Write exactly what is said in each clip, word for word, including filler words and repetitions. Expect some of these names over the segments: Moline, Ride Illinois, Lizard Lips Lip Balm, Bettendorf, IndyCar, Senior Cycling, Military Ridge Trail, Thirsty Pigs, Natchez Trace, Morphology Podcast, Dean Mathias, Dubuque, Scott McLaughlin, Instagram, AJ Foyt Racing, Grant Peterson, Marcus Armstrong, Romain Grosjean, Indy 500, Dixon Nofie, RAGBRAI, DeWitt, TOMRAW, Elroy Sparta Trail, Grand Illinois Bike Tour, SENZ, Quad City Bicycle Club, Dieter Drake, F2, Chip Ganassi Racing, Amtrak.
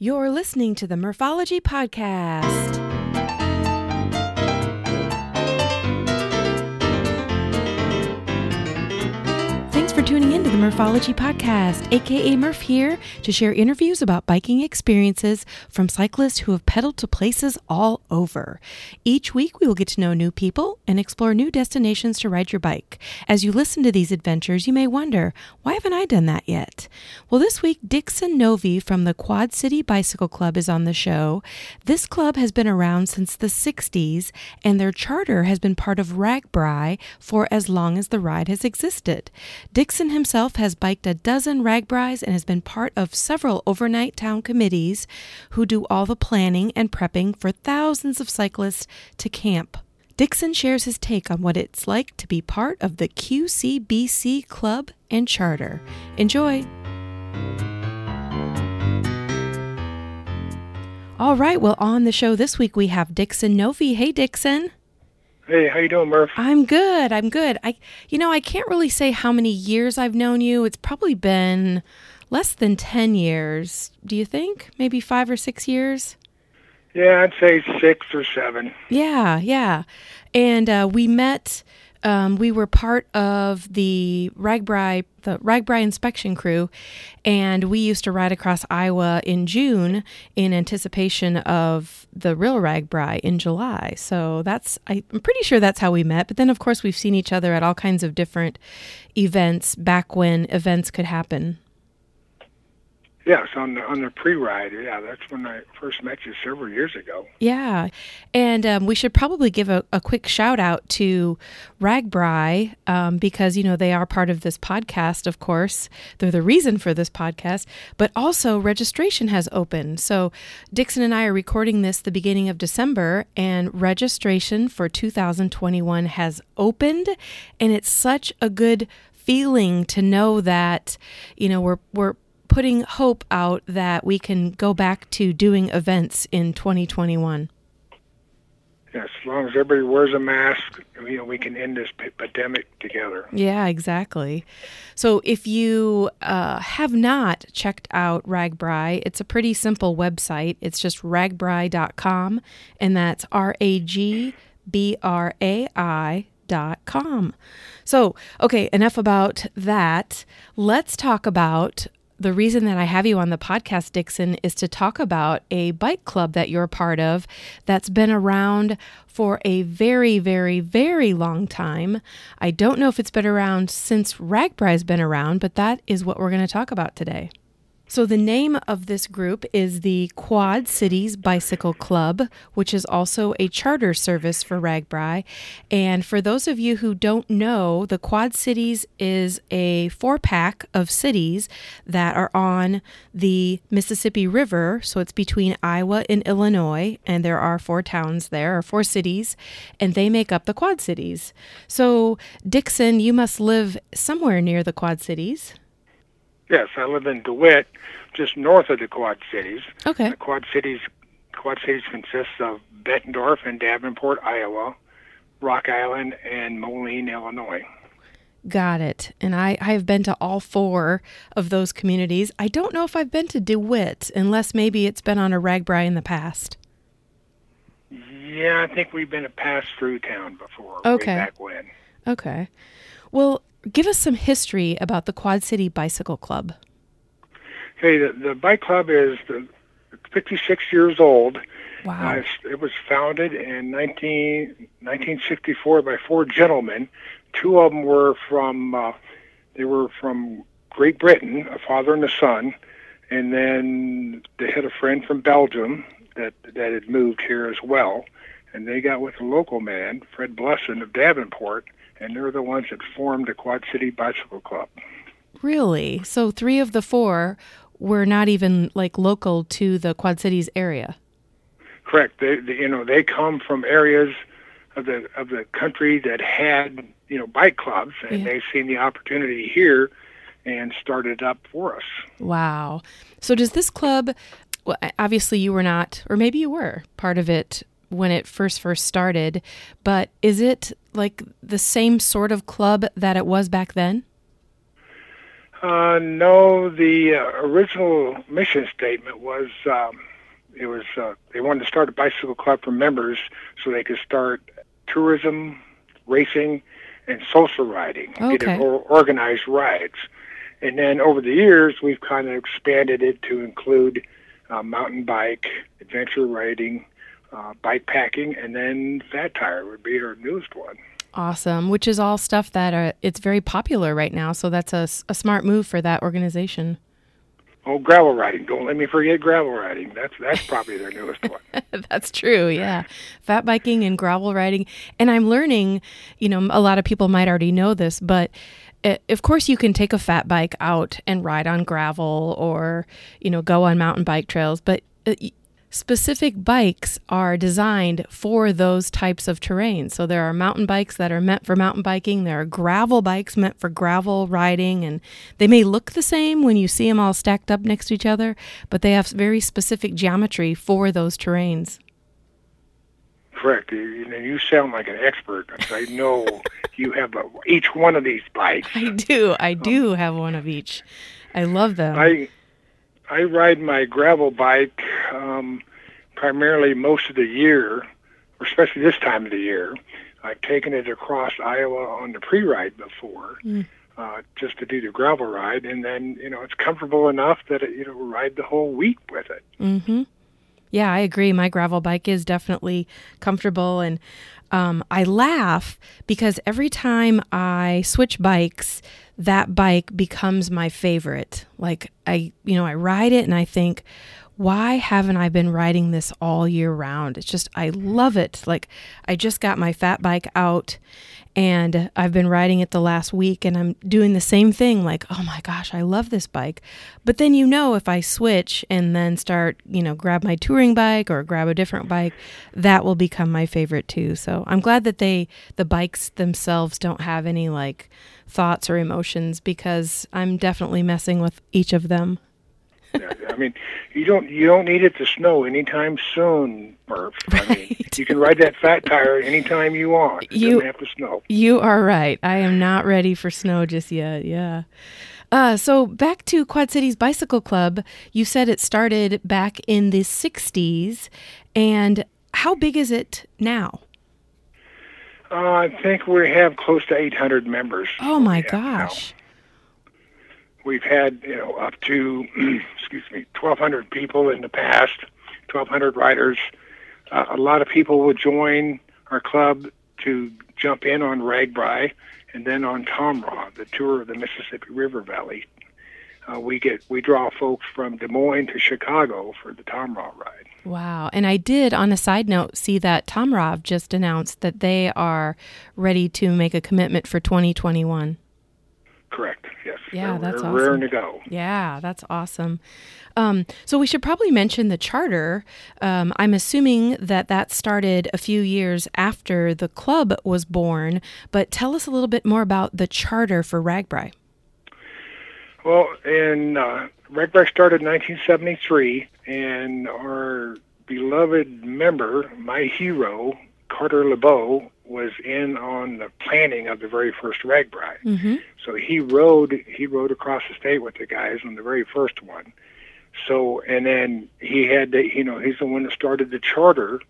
You're listening to the Morphology Podcast. Thanks for tuning in to the Morphology Podcast. A K A Murph here to share interviews about biking experiences from cyclists who have pedaled to places all over. Each week we will get to know new people and explore new destinations to ride your bike. As you listen to these adventures, you may wonder, why haven't I done that yet? Well, this week, Dixon Nofie from the Quad City Bicycle Club is on the show. This club has been around since the sixties, and their charter has been part of RAGBRAI for as long as the ride has existed. Dixon himself has biked a dozen RAGBRAIs and has been part of several overnight town committees who do all the planning and prepping for thousands of cyclists to camp. Dixon shares his take on what it's like to be part of the Q C B C Club and Charter. Enjoy! All right, well, on the show this week we have Dixon Nofie. Hey, Dixon. Hey, how you doing, Murph? I'm good. I'm good. I, you know, I can't really say how many years I've known you. It's probably been less than ten years, do you think? Maybe five or six years? Yeah, I'd say six or seven. Yeah, yeah. And uh, we met, um, we were part of the RAGBRAI, the RAGBRAI inspection crew, and we used to ride across Iowa in June in anticipation of the real RAGBRAI in July. So that's, I'm pretty sure that's how we met. But then, of course, we've seen each other at all kinds of different events back when events could happen. Yes, on the, on the pre-ride, yeah, that's when I first met you several years ago. Yeah, and um, we should probably give a, a quick shout-out to RAGBRAI um, because, you know, they are part of this podcast, of course. They're the reason for this podcast, but also registration has opened. So Dixon and I are recording this the beginning of December, and registration for two thousand twenty-one has opened, and it's such a good feeling to know that, you know, we're we're putting hope out that we can go back to doing events in twenty twenty-one. Yeah, as long as everybody wears a mask, you know, we can end this pandemic together. Yeah, exactly. So if you uh, have not checked out RAGBRAI, it's a pretty simple website. It's just ragbrai dot com, and that's R A G B R A I. Dot com. So, okay, enough about that. Let's talk about the reason that I have you on the podcast, Dixon, is to talk about a bike club that you're a part of that's been around for a very, very, very long time. I don't know if it's been around since RAGBRAI's been around, but that is what we're going to talk about today. So the name of this group is the Quad Cities Bicycle Club, which is also a charter service for RAGBRAI. And for those of you who don't know, the Quad Cities is a four-pack of cities that are on the Mississippi River. So it's between Iowa and Illinois, and there are four towns there, or four cities, and they make up the Quad Cities. So, Dixon, you must live somewhere near the Quad Cities. Yes, I live in DeWitt, just north of the Quad Cities. Okay. The Quad Cities Quad Cities consists of Bettendorf and Davenport, Iowa, Rock Island, and Moline, Illinois. Got it. And I, I've been to all four of those communities. I don't know if I've been to DeWitt, unless maybe it's been on a RAGBRAI in the past. Yeah, I think we've been a pass-through town before, okay. Way back when. Okay. Well, give us some history about the Quad City Bicycle Club. Hey, the, the bike club is fifty-six years old. Wow. Uh, it was founded in nineteen sixty-four by four gentlemen. Two of them were from, uh, they were from Great Britain, a father and a son, and then they had a friend from Belgium that, that had moved here as well, and they got with a local man, Fred Blesson of Davenport, and they're the ones that formed the Quad City Bicycle Club. Really? So three of the four were not even, like, local to the Quad Cities area? Correct. They, they, you know, they come from areas of the of the country that had, you know, bike clubs, and yeah. They've seen the opportunity here and started up for us. Wow. So does this club, well, obviously you were not, or maybe you were part of it when it first first started, but is it like the same sort of club that it was back then? Uh, no, the uh, original mission statement was um, it was uh, they wanted to start a bicycle club for members so they could start tourism, racing, and social riding, okay. get or- organized rides. And then over the years, we've kind of expanded it to include uh, mountain bike, adventure riding, uh, bike packing, and then fat tire would be our newest one. Awesome, which is all stuff that are, it's very popular right now, so that's a, a smart move for that organization. Oh, gravel riding. Don't let me forget gravel riding. That's that's probably their newest one. That's true, yeah. Fat biking and gravel riding. And I'm learning, you know, a lot of people might already know this, but it, of course you can take a fat bike out and ride on gravel or, you know, go on mountain bike trails, but uh, specific bikes are designed for those types of terrain. So there are mountain bikes that are meant for mountain biking. There are gravel bikes meant for gravel riding. And they may look the same when you see them all stacked up next to each other, but they have very specific geometry for those terrains. Correct. You, you sound like an expert. I know you have a, each one of these bikes. I do. I do have one of each. I love them. I I ride my gravel bike um, primarily most of the year, or especially this time of the year. I've taken it across Iowa on the pre-ride before, mm. uh, just to do the gravel ride, and then you know it's comfortable enough that it, you know ride the whole week with it. Mm-hmm. Yeah, I agree. My gravel bike is definitely comfortable, and um, I laugh because every time I switch bikes, that bike becomes my favorite. Like I, you know, I ride it and I think, why haven't I been riding this all year round? It's just, I love it. Like I just got my fat bike out and I've been riding it the last week and I'm doing the same thing. Like, oh my gosh, I love this bike. But then, you know, if I switch and then start, you know, grab my touring bike or grab a different bike, that will become my favorite too. So I'm glad that they, the bikes themselves don't have any like thoughts or emotions because I'm definitely messing with each of them. Yeah, I mean, you don't you don't need it to snow anytime soon, Murph. Right. I mean, you can ride that fat tire anytime you want. It you, doesn't have to snow. You are right. I am not ready for snow just yet, yeah. Uh, so back to Quad Cities Bicycle Club. You said it started back in the sixties, and how big is it now? Uh, I think we have close to eight hundred members. Oh, my gosh. Now. We've had, you know, up to, excuse me, twelve hundred people in the past, twelve hundred riders. Uh, a lot of people will join our club to jump in on RAGBRAI and then on TOMRAW, the tour of the Mississippi River Valley. Uh, we get we draw folks from Des Moines to Chicago for the TOMRAW ride. Wow. And I did, on a side note, see that TOMRAW just announced that they are ready to make a commitment for twenty twenty-one. Correct. Yes. Yeah, they're, that's they're awesome. Raring to go. Yeah, that's awesome. Um, so we should probably mention the charter. Um, I'm assuming that that started a few years after the club was born. But tell us a little bit more about the charter for RAGBRAI. Well, in uh, RAGBRAI started in nineteen seventy-three, and our beloved member, my hero, Carter LeBeau, was in on the planning of the very first RAGBRAI. Mm-hmm. So he rode he rode across the state with the guys on the very first one. So and then he had to, you know, he's the one that started the charter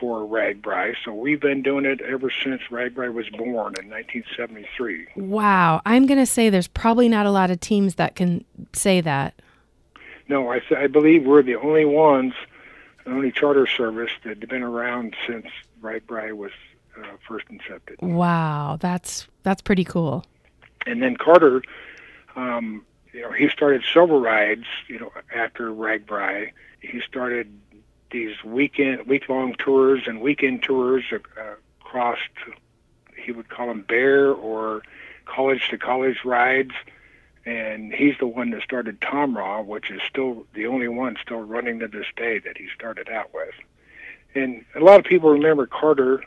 for RAGBRAI. So we've been doing it ever since RAGBRAI was born in nineteen seventy-three. Wow. I'm going to say there's probably not a lot of teams that can say that. No, I, I believe we're the only ones, the only charter service that have been around since RAGBRAI was Uh, first incepted. Wow, that's that's pretty cool. And then Carter, um, you know, he started several rides. You know, after RAGBRAI, he started these weekend, week-long tours and weekend tours uh, across. He would call them bear or college-to-college rides. And he's the one that started TOMRAW, which is still the only one still running to this day that he started out with. And a lot of people remember Carter.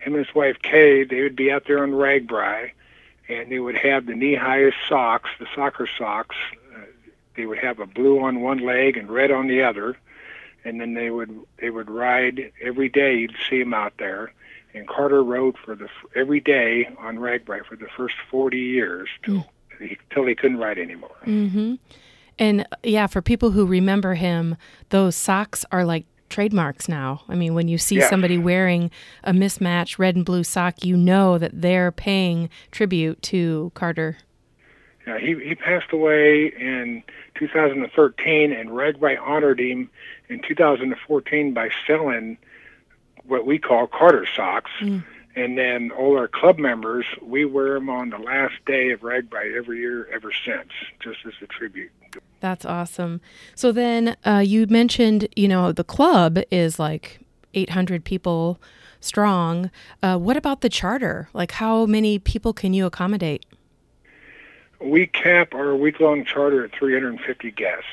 Him and his wife, Kay, they would be out there on RAGBRAI, and they would have the knee-high socks, the soccer socks. Uh, they would have a blue on one leg and red on the other, and then they would they would ride every day. You'd see them out there, and Carter rode for the every day on RAGBRAI for the first forty years to mm. he totally couldn't ride anymore. Mm-hmm. And yeah, for people who remember him, those socks are like trademarks now. I mean, when you see yeah. somebody wearing a mismatched red and blue sock, you know that they're paying tribute to Carter. Yeah, he he passed away in two thousand thirteen, and RAGBRAI honored him in two thousand fourteen by selling what we call Carter socks. Mm. And then all our club members, we wear them on the last day of RAGBRAI every year ever since, just as a tribute. That's awesome. So then uh, you mentioned, you know, the club is like eight hundred people strong. Uh, what about the charter? Like, how many people can you accommodate? We cap our week-long charter at three hundred fifty guests.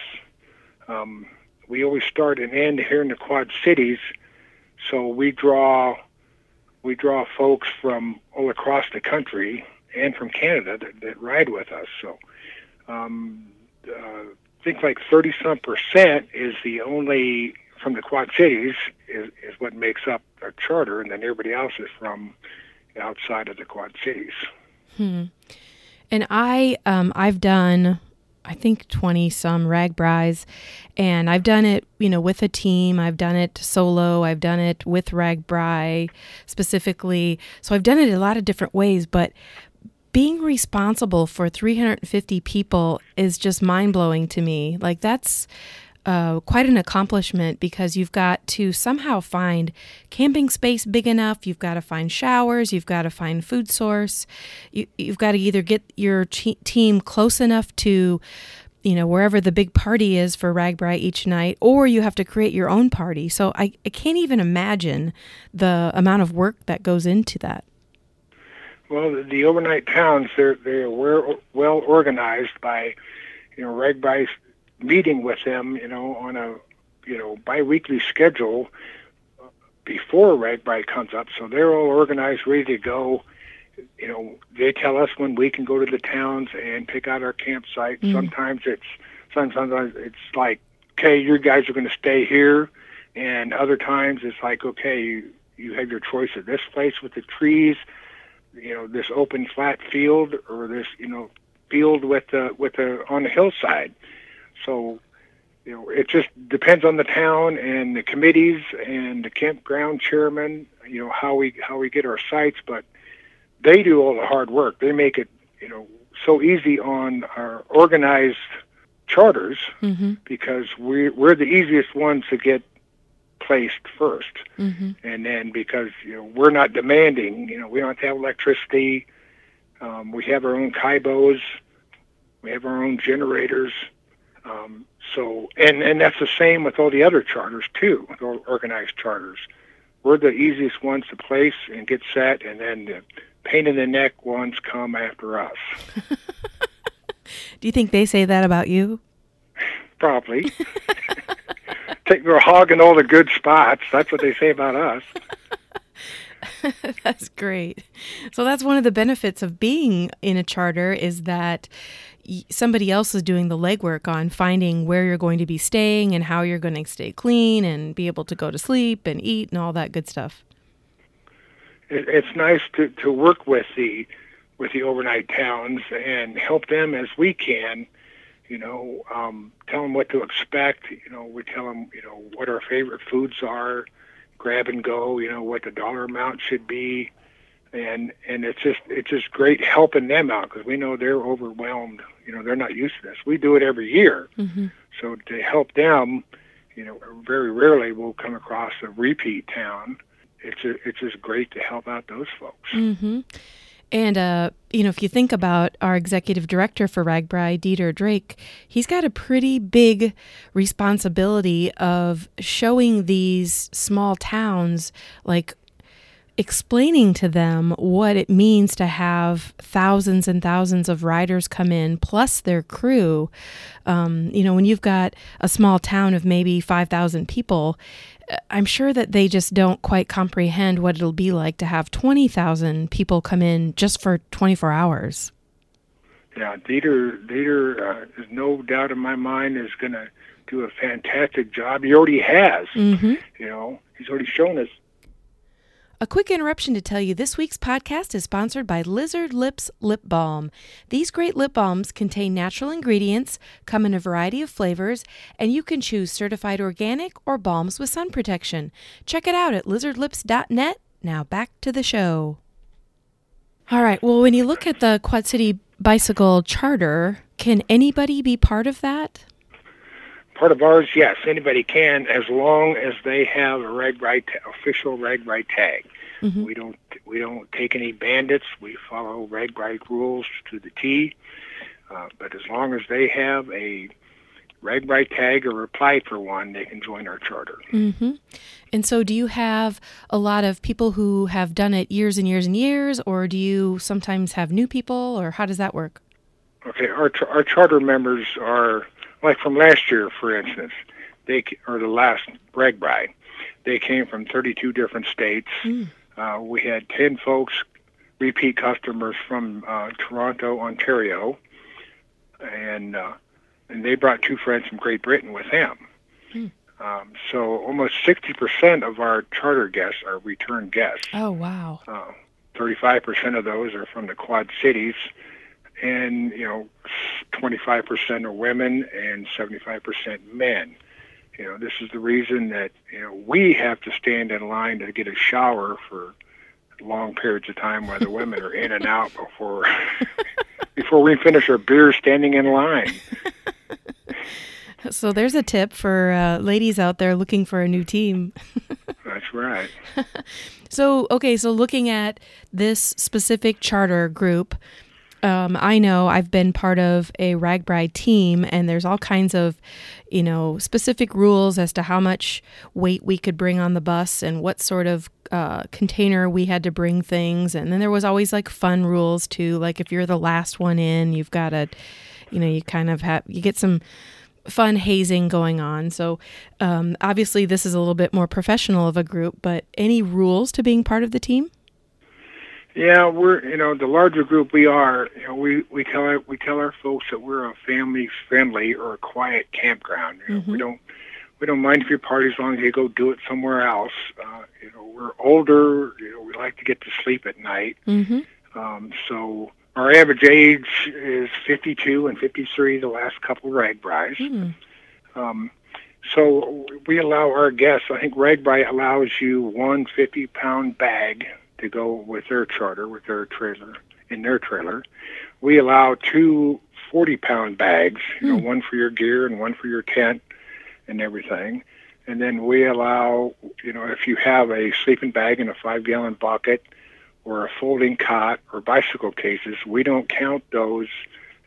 Um, we always start and end here in the Quad Cities, so we draw... We draw folks from all across the country and from Canada that, that ride with us. So um, uh, I think like thirty-some percent is the only, from the Quad Cities, is, is what makes up our charter, and then everybody else is from outside of the Quad Cities. Hmm. And I, um, I've done... I think twenty some RAGBRAIs, and I've done it, you know, with a team. I've done it solo. I've done it with RAGBRAI specifically. So I've done it a lot of different ways, but being responsible for three hundred fifty people is just mind blowing to me. Like, that's uh, quite an accomplishment, because you've got to somehow find camping space big enough. You've got to find showers. You've got to find food source. You, you've got to either get your che- team close enough to, you know, wherever the big party is for RAGBRAI each night, or you have to create your own party. So I, I can't even imagine the amount of work that goes into that. Well, the, the overnight towns, they're, they're well organized by, you know, RAGBRAI's meeting with them, you know, on a, you know, bi-weekly schedule before RAGBRAI comes up. So they're all organized, ready to go. You know, they tell us when we can go to the towns and pick out our campsite. Mm. Sometimes it's, sometimes it's like, okay, you guys are going to stay here. And other times it's like, okay, you, you have your choice of this place with the trees, you know, this open flat field, or this, you know, field with the, with the, on the hillside. So, you know, it just depends on the town and the committees and the campground chairman, you know, how we how we get our sites, but they do all the hard work. They make it, you know, so easy on our organized charters, mm-hmm. because we we're the easiest ones to get placed first. Mm-hmm. And then because, you know, we're not demanding, you know, we don't have electricity. Um, we have our own K I B Os. We have our own generators. Um, so, and, and that's the same with all the other charters too, with all organized charters. We're the easiest ones to place and get set, and then the pain in the neck ones come after us. Do you think they say that about you? Probably. Think we're hogging all the good spots. That's what they say about us. That's great. So that's one of the benefits of being in a charter, is that somebody else is doing the legwork on finding where you're going to be staying and how you're going to stay clean and be able to go to sleep and eat and all that good stuff. It, it's nice to, to work with the with the overnight towns and help them as we can. You know, um, tell them what to expect. You know, we tell them, you know, what our favorite foods are, grab and go, you know, what the dollar amount should be. And and it's just it's just great helping them out, because we know they're overwhelmed. You know, they're not used to this. We do it every year. Mm-hmm. So to help them, you know, very rarely we'll come across a repeat town. It's a, it's just great to help out those folks. Mm-hmm. And, uh, you know, if you think about our executive director for RAGBRAI, Dieter Drake, he's got a pretty big responsibility of showing these small towns, like, explaining to them what it means to have thousands and thousands of riders come in, plus their crew. Um, you know, when you've got a small town of maybe five thousand people, I'm sure that they just don't quite comprehend what it'll be like to have twenty thousand people come in just for twenty-four hours. Yeah, Dieter, Dieter uh, there's no doubt in my mind, is going to do a fantastic job. He already has. Mm-hmm. You know, he's already shown us. A quick interruption to tell you this week's podcast is sponsored by Lizard Lips Lip Balm. These great lip balms contain natural ingredients, come in a variety of flavors, and you can choose certified organic or balms with sun protection. Check it out at lizard lips dot net. Now back to the show. All right, well, when you look at the Quad City Bicycle Charter, can anybody be part of that? Part of ours, yes, anybody can, as long as they have a RAGBRAI ta- official RAGBRAI tag. Mm-hmm. We don't we don't take any bandits. We follow RAGBRAI rules to the T. Uh, but as long as they have a RAGBRAI tag or apply for one, they can join our charter. Mm-hmm. And so, do you have a lot of people who have done it years and years and years, or do you sometimes have new people, or how does that work? Okay, our tra- our charter members are. Like from last year, for instance, they or the last RAGBRAI, they came from thirty-two different states. Mm. Uh, we had ten folks, repeat customers from uh, Toronto, Ontario, and uh, and they brought two friends from Great Britain with them. Mm. Um, so almost sixty percent of our charter guests are return guests. Oh, wow. Uh, thirty-five percent of those are from the Quad Cities. And, you know, twenty-five percent are women and seventy-five percent men. You know, this is the reason that, you know, we have to stand in line to get a shower for long periods of time while the women are in and out before before we finish our beer standing in line. So there's a tip for uh, ladies out there looking for a new team. That's right. So, okay, so looking at this specific charter group, Um, I know I've been part of a RAGBRAI team, and there's all kinds of, you know, specific rules as to how much weight we could bring on the bus and what sort of uh, container we had to bring things. And then there was always like fun rules too. Like if you're the last one in, you've got to, you know, you kind of have, you get some fun hazing going on. So um, obviously this is a little bit more professional of a group, but any rules to being part of the team? Yeah, we're, you know, the larger group we are, you know, we, we tell our, we tell our folks that we're a family-friendly or a quiet campground. You know, mm-hmm. We don't we don't mind if you party as long as you go do it somewhere else. Uh, you know, we're older. You know, we like to get to sleep at night. Mm-hmm. Um, so our average age is fifty-two and fifty-three. The last couple RAGBRAIs. Mm-hmm. Um, so we allow our guests. I think RAGBRAI allows you one fifty-pound bag to go with their charter, with their trailer, in their trailer. We allow two forty-pound bags, you know, mm. one for your gear and one for your tent and everything. And then we allow, you know, if you have a sleeping bag and a five-gallon bucket or a folding cot or bicycle cases, we don't count those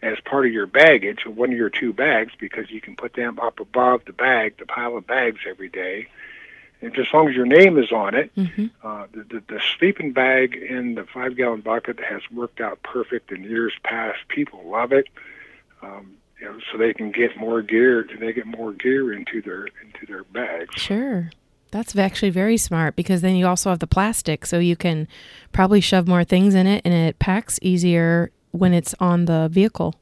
as part of your baggage or one of your two bags because you can put them up above the bag, the pile of bags every day. And as long as your name is on it, mm-hmm. uh, the, the, the sleeping bag in the five-gallon bucket has worked out perfect in years past. People love it, um, you know, so they can get more gear. They get more gear into their into their bags. Sure, that's actually very smart because then you also have the plastic, so you can probably shove more things in it, and it packs easier when it's on the vehicle.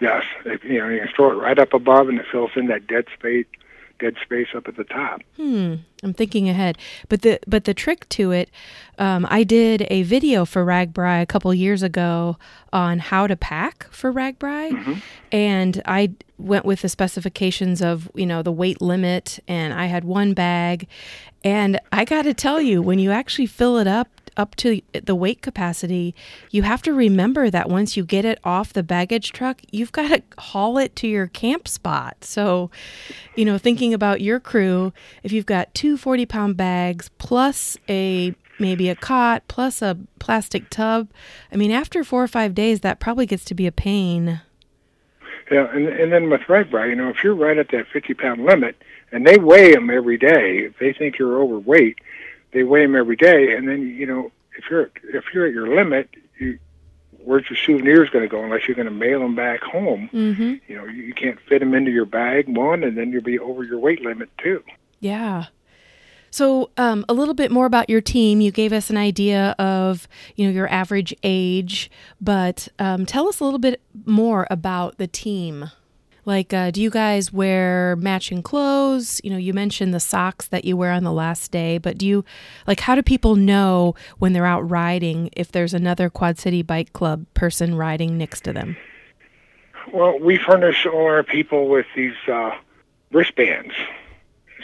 Yes, if, you know, you can store it right up above, and it fills in that dead space. dead space up at the top. Hmm. I'm thinking ahead. But the but the trick to it, um, I did a video for RAGBRAI a couple years ago on how to pack for RAGBRAI. Mm-hmm. And I went with the specifications of, you know, the weight limit, and I had one bag. And I got to tell you, when you actually fill it up, up to the weight capacity, you have to remember that once you get it off the baggage truck, you've got to haul it to your camp spot. So, you know, thinking about your crew, if you've got two forty-pound bags plus a maybe a cot plus a plastic tub, I mean, after four or five days, that probably gets to be a pain. Yeah, and and then with RAGBRAI, you know, if you're right at that fifty-pound limit, and they weigh them every day, if they think you're overweight, they weigh them every day, and then, you know, if you're if you're at your limit, you, where's your souvenirs going to go unless you're going to mail them back home? Mm-hmm. You know, you can't fit them into your bag, one, and then you'll be over your weight limit, too. Yeah. So um, a little bit more about your team. You gave us an idea of, you know, your average age, but um, tell us a little bit more about the team. Like, uh, do you guys wear matching clothes? You know, you mentioned the socks that you wear on the last day, but do you, like, how do people know when they're out riding if there's another Quad City Bike Club person riding next to them? Well, we furnish all our people with these uh, wristbands,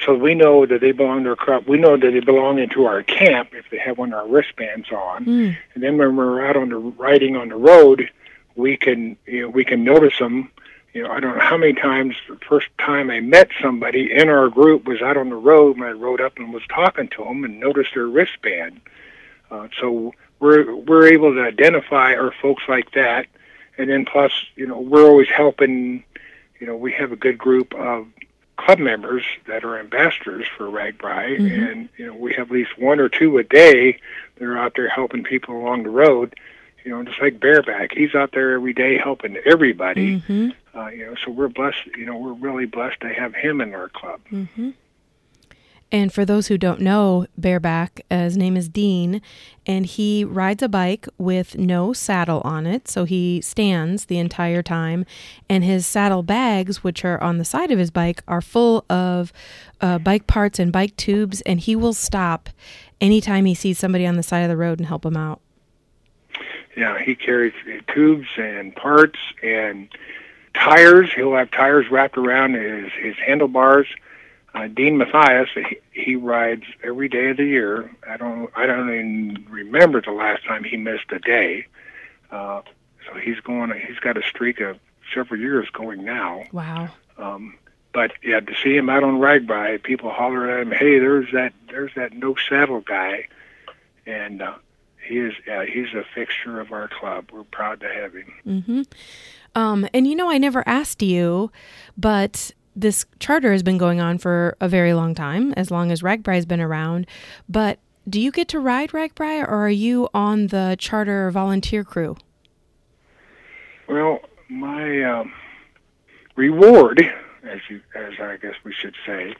so we know that they belong to our club. We know that they belong into our camp if they have one of our wristbands on. Mm. And then when we're out on the riding on the road, we can you know, we can notice them. You know, I don't know how many times the first time I met somebody in our group was out on the road when I rode up and was talking to them and noticed their wristband. Uh, so we're we're able to identify our folks like that. And then plus, you know, we're always helping, you know, we have a good group of club members that are ambassadors for RAGBRAI, mm-hmm. and, you know, we have at least one or two a day that are out there helping people along the road, you know, just like Bareback. He's out there every day helping everybody, mm-hmm. uh, you know, so we're blessed, you know, we're really blessed to have him in our club. Mm-hmm. And for those who don't know Bareback, uh, his name is Dean, and he rides a bike with no saddle on it, so he stands the entire time, and his saddle bags, which are on the side of his bike, are full of uh, bike parts and bike tubes, and he will stop anytime he sees somebody on the side of the road and help them out. Yeah, he carries uh, tubes and parts and tires. He'll have tires wrapped around his, his handlebars. Uh, Dean Mathias, he, he rides every day of the year. I don't, I don't even remember the last time he missed a day. Uh, so he's going. He's got a streak of several years going now. Wow. Um, but yeah, to see him out on RAGBRAI, people holler at him, "Hey, there's that, there's that no saddle guy," and uh, he is, uh, he's a fixture of our club. We're proud to have him. Mm-hmm. Um, and you know, I never asked you, but. This charter has been going on for a very long time, as long as RAGBRAI has been around. But do you get to ride RAGBRAI, or are you on the charter volunteer crew? Well, my um, reward, as you, as I guess we should say,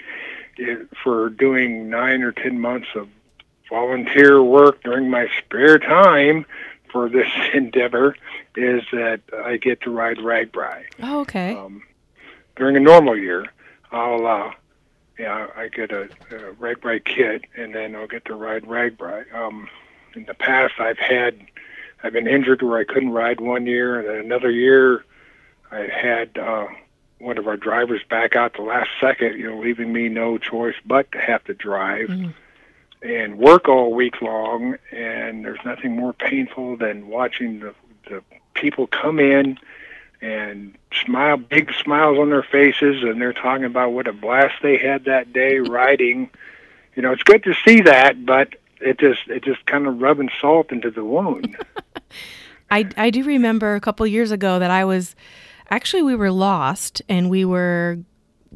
is for doing nine or ten months of volunteer work during my spare time for this endeavor, is that I get to ride RAGBRAI. Oh, okay. Um, During a normal year, I'll, uh, yeah, I get a, a RAGBRAI kit, and then I'll get to ride RAGBRAI. Um, in the past, I've had, I've been injured where I couldn't ride one year, and then another year, I had uh, one of our drivers back out the last second, you know, leaving me no choice but to have to drive mm. and work all week long. And there's nothing more painful than watching the, the people come in and smile, big smiles on their faces, and they're talking about what a blast they had that day riding. You know, it's good to see that, but it just it just kind of rubbing salt into the wound. I, I do remember a couple years ago that I was, actually we were lost, and we were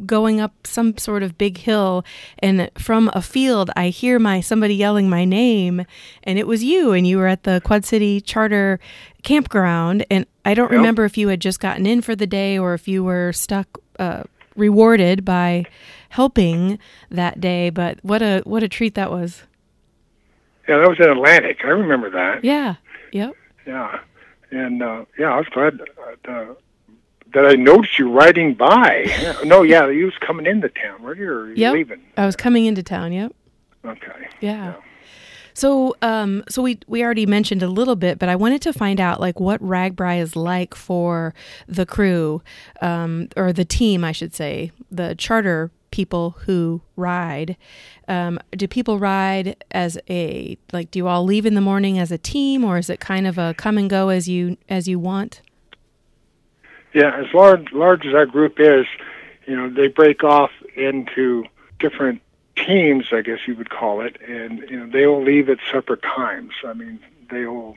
going up some sort of big hill, and from a field I hear my somebody yelling my name, and it was you, and you were at the Quad City Charter campground, and I don't yep. remember if you had just gotten in for the day or if you were stuck uh, rewarded by helping that day, but what a what a treat that was. Yeah, that was in Atlantic. I remember that. Yeah. Yep. Yeah. And uh, yeah, I was glad uh, uh, that I noticed you riding by. Yeah. No, yeah, you was coming into town, weren't you, or were you yep. leaving? I was coming into town, yep. Okay. Yeah. yeah. So um, so we we already mentioned a little bit, but I wanted to find out, like, what RAGBRAI is like for the crew, um, or the team, I should say, the charter people who ride. Um, do people ride as a, like, do you all leave in the morning as a team, or is it kind of a come and go as you as you want? Yeah, as large, large as our group is, you know, they break off into different teams, I guess you would call it, and, you know, they all leave at separate times. I mean, they all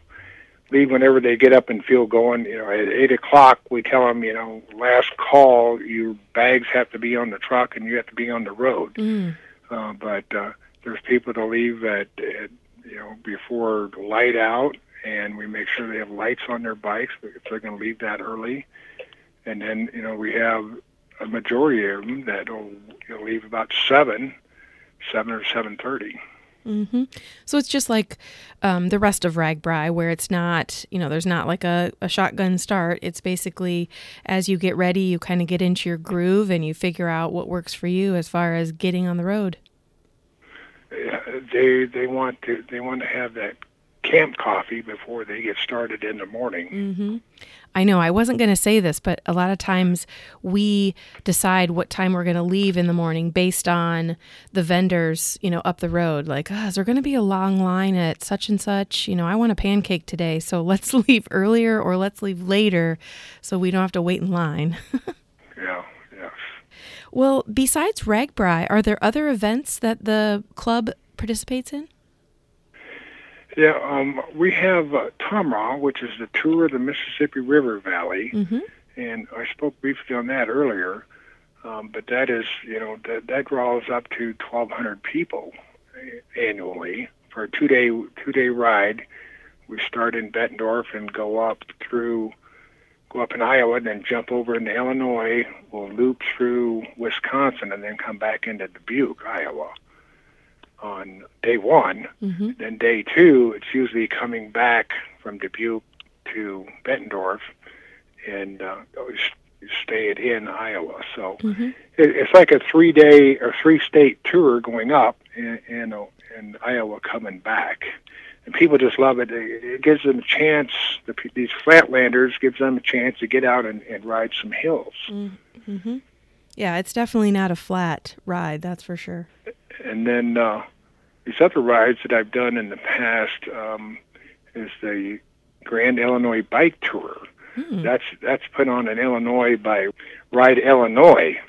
leave whenever they get up and feel going. You know, at eight o'clock, we tell them, you know, last call, your bags have to be on the truck and you have to be on the road. Mm. Uh, but uh, there's people that leave at, at, you know, before light out, and we make sure they have lights on their bikes if they're going to leave that early. And then, you know, we have a majority of them that will, you know, leave about seven, seven or seven thirty. Mm-hmm. So it's just like um, the rest of RAGBRAI, where it's not, you know, there's not like a, a shotgun start. It's basically as you get ready, you kind of get into your groove and you figure out what works for you as far as getting on the road. Uh, they they want to they want to have that camp coffee before they get started in the morning. Mm-hmm. I know, I wasn't going to say this, but a lot of times we decide what time we're going to leave in the morning based on the vendors, you know, up the road. Like, oh, is there going to be a long line at such and such? You know, I want a pancake today, so let's leave earlier or let's leave later so we don't have to wait in line. Yeah, yes. Well, besides RAGBRAI, are there other events that the club participates in? Yeah, um, we have uh, TOMRAW, which is the Tour of the Mississippi River Valley, mm-hmm. and I spoke briefly on that earlier, um, but that is, you know, that, that draws up to twelve hundred people annually for a two-day two-day ride. We start in Bettendorf and go up through, go up in Iowa and then jump over into Illinois. We'll loop through Wisconsin and then come back into Dubuque, Iowa, on day one. Mm-hmm. Then day two, it's usually coming back from Dubuque to Bettendorf and uh, stay at in Iowa. So mm-hmm. it, it's like a three-day or three-state tour going up and, and, and Iowa coming back. And people just love it. It, it gives them a chance, the, these flatlanders, gives them a chance to get out and, and ride some hills. Mm-hmm. Yeah, it's definitely not a flat ride, that's for sure. And then uh, these other rides that I've done in the past um, is the Grand Illinois Bike Tour. Mm. That's that's put on in Illinois by Ride Illinois.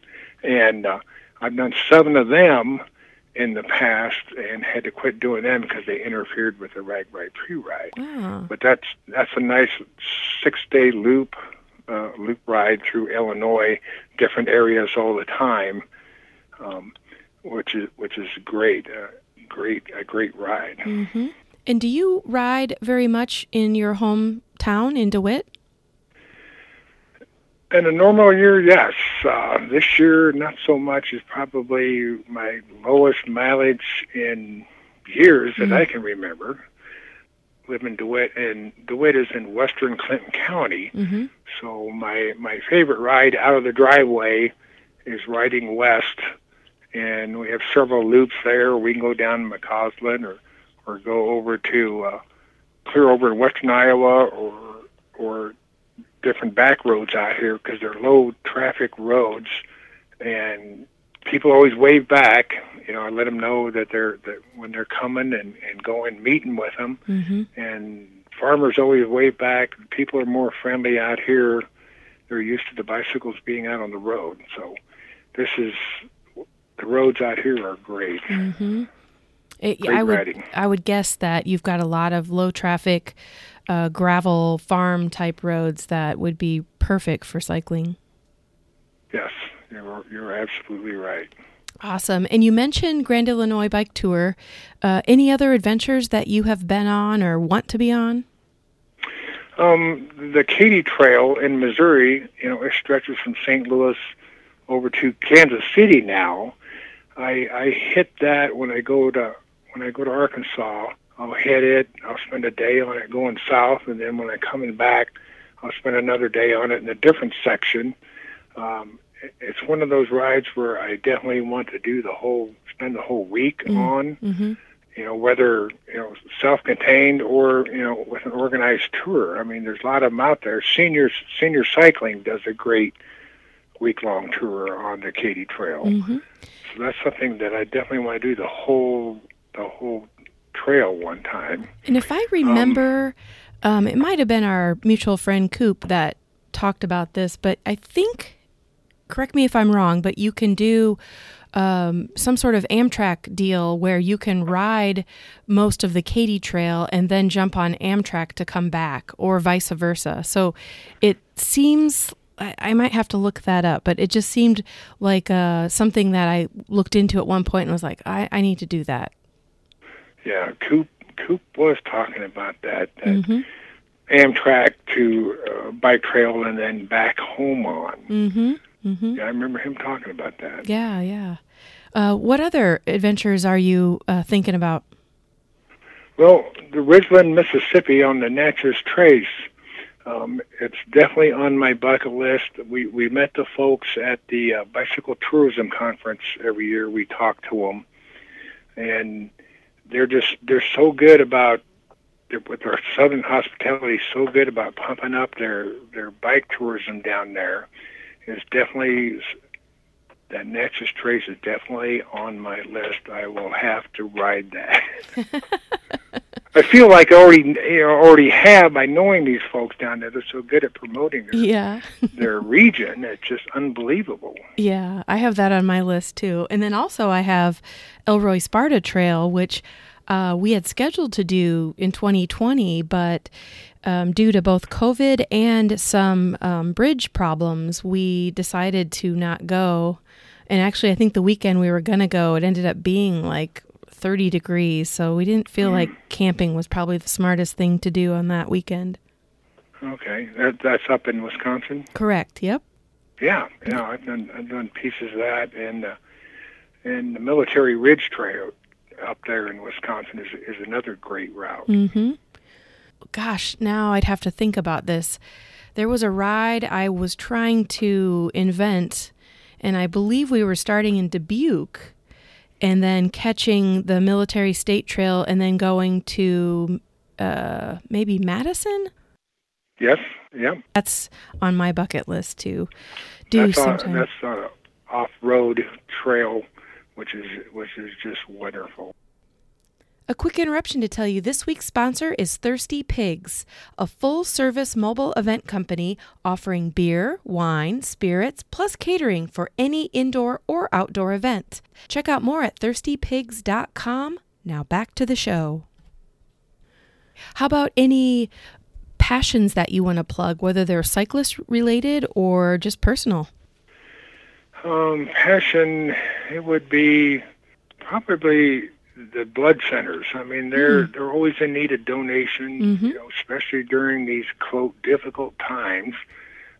And uh, I've done seven of them in the past and had to quit doing them because they interfered with the RAGBRAI pre-ride. Oh. But that's that's a nice six-day loop, uh, loop ride through Illinois, different areas all the time. Um Which is which is great, uh, great a great ride. Mm-hmm. And do you ride very much in your hometown in DeWitt? In a normal year, yes. Uh, this year, not so much. Is probably my lowest mileage in years that mm-hmm. I can remember. Live in DeWitt, and DeWitt is in western Clinton County. Mm-hmm. So my my favorite ride out of the driveway is riding west. And we have several loops there. We can go down to McCausland or, or go over to uh, clear over in western Iowa or or different back roads out here because they're low traffic roads. And people always wave back. You know, I let them know that they're that when they're coming and, and going meeting with them. Mm-hmm. And farmers always wave back. People are more friendly out here. They're used to the bicycles being out on the road. So this is... The roads out here are great. Mm-hmm. It, great I would riding. I would guess that you've got a lot of low traffic, uh, gravel farm type roads that would be perfect for cycling. Yes, you're you're absolutely right. Awesome. And you mentioned Grand Illinois Bike Tour. Uh, any other adventures that you have been on or want to be on? Um, the Katy Trail in Missouri. You know, it stretches from Saint Louis over to Kansas City now. I, I hit that when I go to when I go to Arkansas. I'll hit it. I'll spend a day on it going south, and then when I'm coming back, I'll spend another day on it in a different section. Um, it's one of those rides where I definitely want to do the whole, spend the whole week mm-hmm. on. Mm-hmm. You know, whether you know self-contained or you know with an organized tour. I mean, there's a lot of them out there. Senior Senior Cycling does a great week-long tour on the Katy Trail. Mm-hmm. So that's something that I definitely want to do, the whole the whole trail one time. And if I remember, um, um, it might have been our mutual friend Coop that talked about this, but I think, correct me if I'm wrong, but you can do um, some sort of Amtrak deal where you can ride most of the Katy Trail and then jump on Amtrak to come back, or vice versa. So it seems... I might have to look that up, but it just seemed like uh, something that I looked into at one point and was like, I, I need to do that. Yeah, Coop Coop was talking about that, that mm-hmm. Amtrak to uh, bike trail and then back home on. Mm-hmm. Mm-hmm. Yeah, I remember him talking about that. Yeah, yeah. Uh, what other adventures are you uh, thinking about? Well, the Ridgeland, Mississippi on the Natchez Trace, um, it's definitely on my bucket list. We we met the folks at the uh, Bicycle Tourism Conference every year. We talk to them, and they're just, they're so good about, with their southern hospitality, so good about pumping up their, their bike tourism down there. It's definitely, that Natchez Trace is definitely on my list. I will have to ride that. I feel like I already, you know, already have by knowing these folks down there. They're so good at promoting their, yeah. their region. It's just unbelievable. Yeah, I have that on my list too. And then also I have Elroy Sparta Trail, which uh, we had scheduled to do in twenty twenty, but Um, due to both COVID and some um, bridge problems, we decided to not go. And actually, I think the weekend we were going to go, it ended up being like thirty degrees. So we didn't feel mm. like camping was probably the smartest thing to do on that weekend. Okay. That, that's up in Wisconsin? Correct. Yep. Yeah. Yeah. I've done, I've done pieces of that. And, uh, and the Military Ridge Trail up there in Wisconsin is, is another great route. Mm-hmm. Gosh, now I'd have to think about this. There was a ride I was trying to invent, and I believe we were starting in Dubuque and then catching the Military State Trail and then going to uh, maybe Madison? Yes, yeah. That's on my bucket list to do that's sometime. On, that's an off-road trail, which is which is just wonderful. A quick interruption to tell you this week's sponsor is Thirsty Pigs, a full-service mobile event company offering beer, wine, spirits, plus catering for any indoor or outdoor event. Check out more at thirsty pigs dot com. Now back to the show. How about any passions that you want to plug, whether they're cyclist-related or just personal? Um, passion, it would be probably the blood centers. I mean, they're mm-hmm. they're always in need of donation, mm-hmm. you know, especially during these quote difficult times.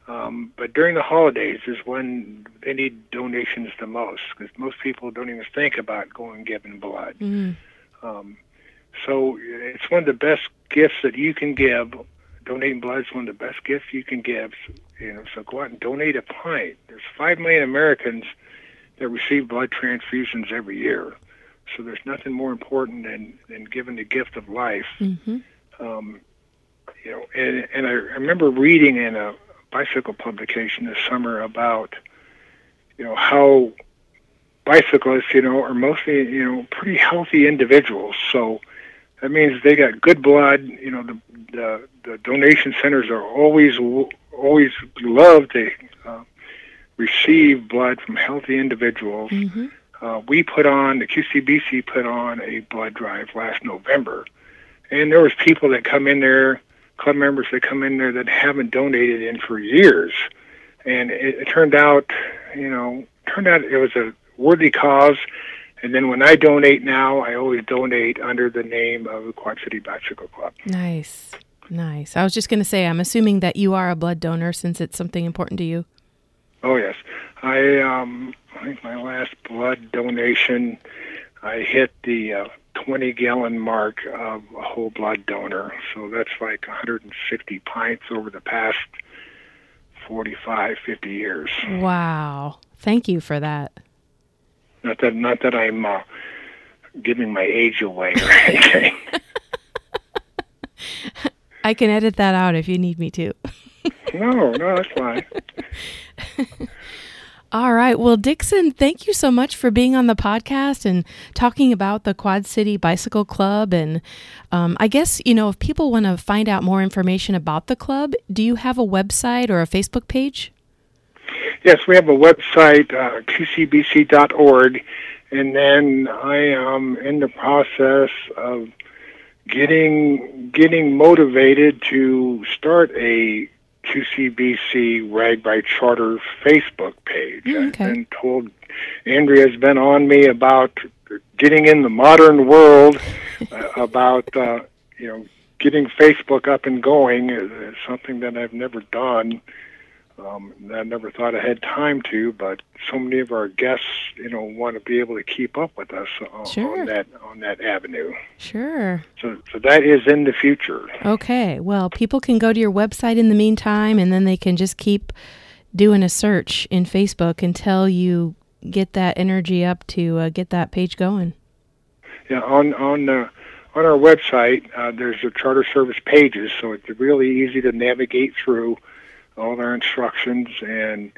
Um, but during the holidays is when they need donations the most, because most people don't even think about going giving blood. Mm-hmm. Um, so it's one of the best gifts that you can give. Donating blood is one of the best gifts you can give. You know, so go out and donate a pint. There's five million Americans that receive blood transfusions every year. So there's nothing more important than, than giving the gift of life. Mm-hmm. Um, you know, and, and I remember reading in a bicycle publication this summer about, you know, how bicyclists, you know, are mostly, you know, pretty healthy individuals. So that means they got good blood. You know, the the, the donation centers are always always love to uh, receive blood from healthy individuals. Mm-hmm. Uh, we put on, the Q C B C put on a blood drive last November, and there was people that come in there, club members that come in there that haven't donated in for years, and it, it turned out, you know, turned out it was a worthy cause. And then when I donate now, I always donate under the name of the Quad City Bicycle Club. Nice, nice. I was just going to say, I'm assuming that you are a blood donor since it's something important to you. Oh yes, I um, I think my last blood donation, I hit the uh, twenty gallon mark of a whole blood donor. So that's like one hundred sixty pints over the past forty-five, fifty years. Wow! Thank you for that. Not that, not that I'm uh, giving my age away or anything. I can edit that out if you need me to. No, no, that's fine. All right. Well, Dixon, thank you so much for being on the podcast and talking about the Quad City Bicycle Club. And um, I guess, you know, if people want to find out more information about the club, do you have a website or a Facebook page? Yes, we have a website, uh, Q C B C dot org. And then I am in the process of getting getting motivated to start a Q C B C RAGBRAI Charter Facebook page. Mm, okay. I've been told, Andrea's been on me about getting in the modern world, uh, about uh, you know, getting Facebook up and going is, is something that I've never done. um, that I never thought I had time to, but so many of our guests, you know, want to be able to keep up with us on, sure. on that on that avenue. Sure. So, so that is in the future. Okay. Well, people can go to your website in the meantime, and then they can just keep doing a search in Facebook until you get that energy up to uh, get that page going. Yeah, on on the. Uh, On our website, uh, there's the charter service pages, so it's really easy to navigate through all our instructions and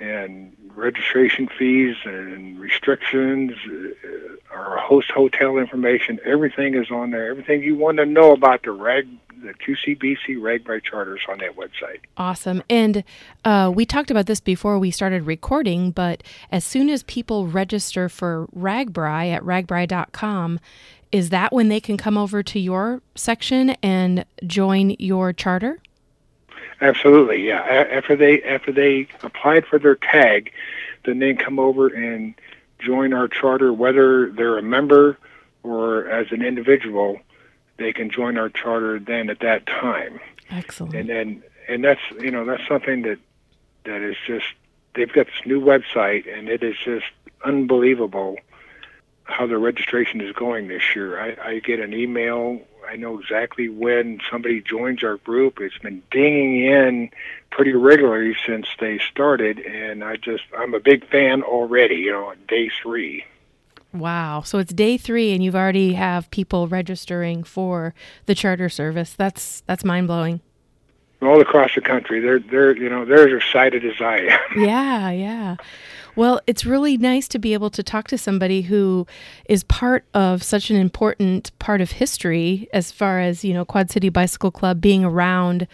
and registration fees and restrictions, uh, our host hotel information. Everything is on there. Everything you want to know about the rag, the Q C B C RAGBRAI charters on that website. Awesome. And uh, we talked about this before we started recording, but as soon as people register for RAGBRAI at ragbrai dot com, is that when they can come over to your section and join your charter? Absolutely, yeah. After they after they applied for their tag, then they come over and join our charter, whether they're a member or as an individual. They can join our charter then at that time. Excellent. And then, and that's you know that's something that that is just, they've got this new website, and it is just unbelievable how the registration is going this year. I, I get an email. I know exactly when somebody joins our group. It's been dinging in pretty regularly since they started, and I just I'm a big fan already. You know, on day three. Wow. So it's day three, and you've already have people registering for the charter service. That's that's mind blowing. All across the country, they're they're you know they're as excited as I am. Yeah, yeah. Well, it's really nice to be able to talk to somebody who is part of such an important part of history as far as, you know, Quad City Bicycle Club being around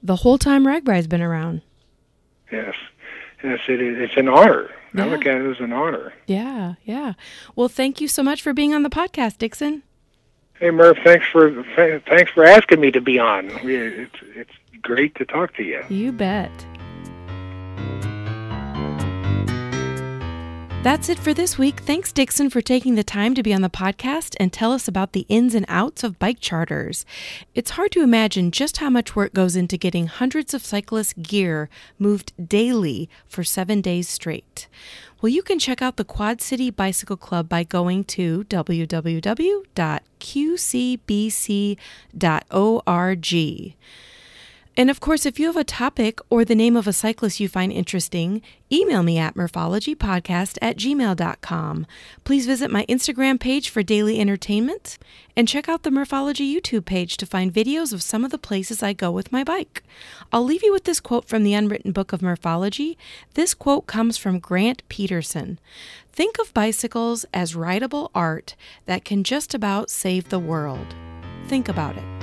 the whole time RAGBRAI's been around. Yes. Yes, it is. It's an honor. Yeah. I look at it as an honor. Yeah, yeah. Well, thank you so much for being on the podcast, Dixon. Hey, Murph, thanks for thanks for asking me to be on. It's, it's great to talk to you. You bet. That's it for this week. Thanks, Dixon, for taking the time to be on the podcast and tell us about the ins and outs of bike charters. It's hard to imagine just how much work goes into getting hundreds of cyclists' gear moved daily for seven days straight. Well, you can check out the Quad City Bicycle Club by going to w w w dot q c b c dot org. And of course, if you have a topic or the name of a cyclist you find interesting, email me at morphology podcast at gmail dot com. Please visit my Instagram page for daily entertainment and check out the Morphology YouTube page to find videos of some of the places I go with my bike. I'll leave you with this quote from the Unwritten Book of Morphology. This quote comes from Grant Peterson. Think of bicycles as rideable art that can just about save the world. Think about it.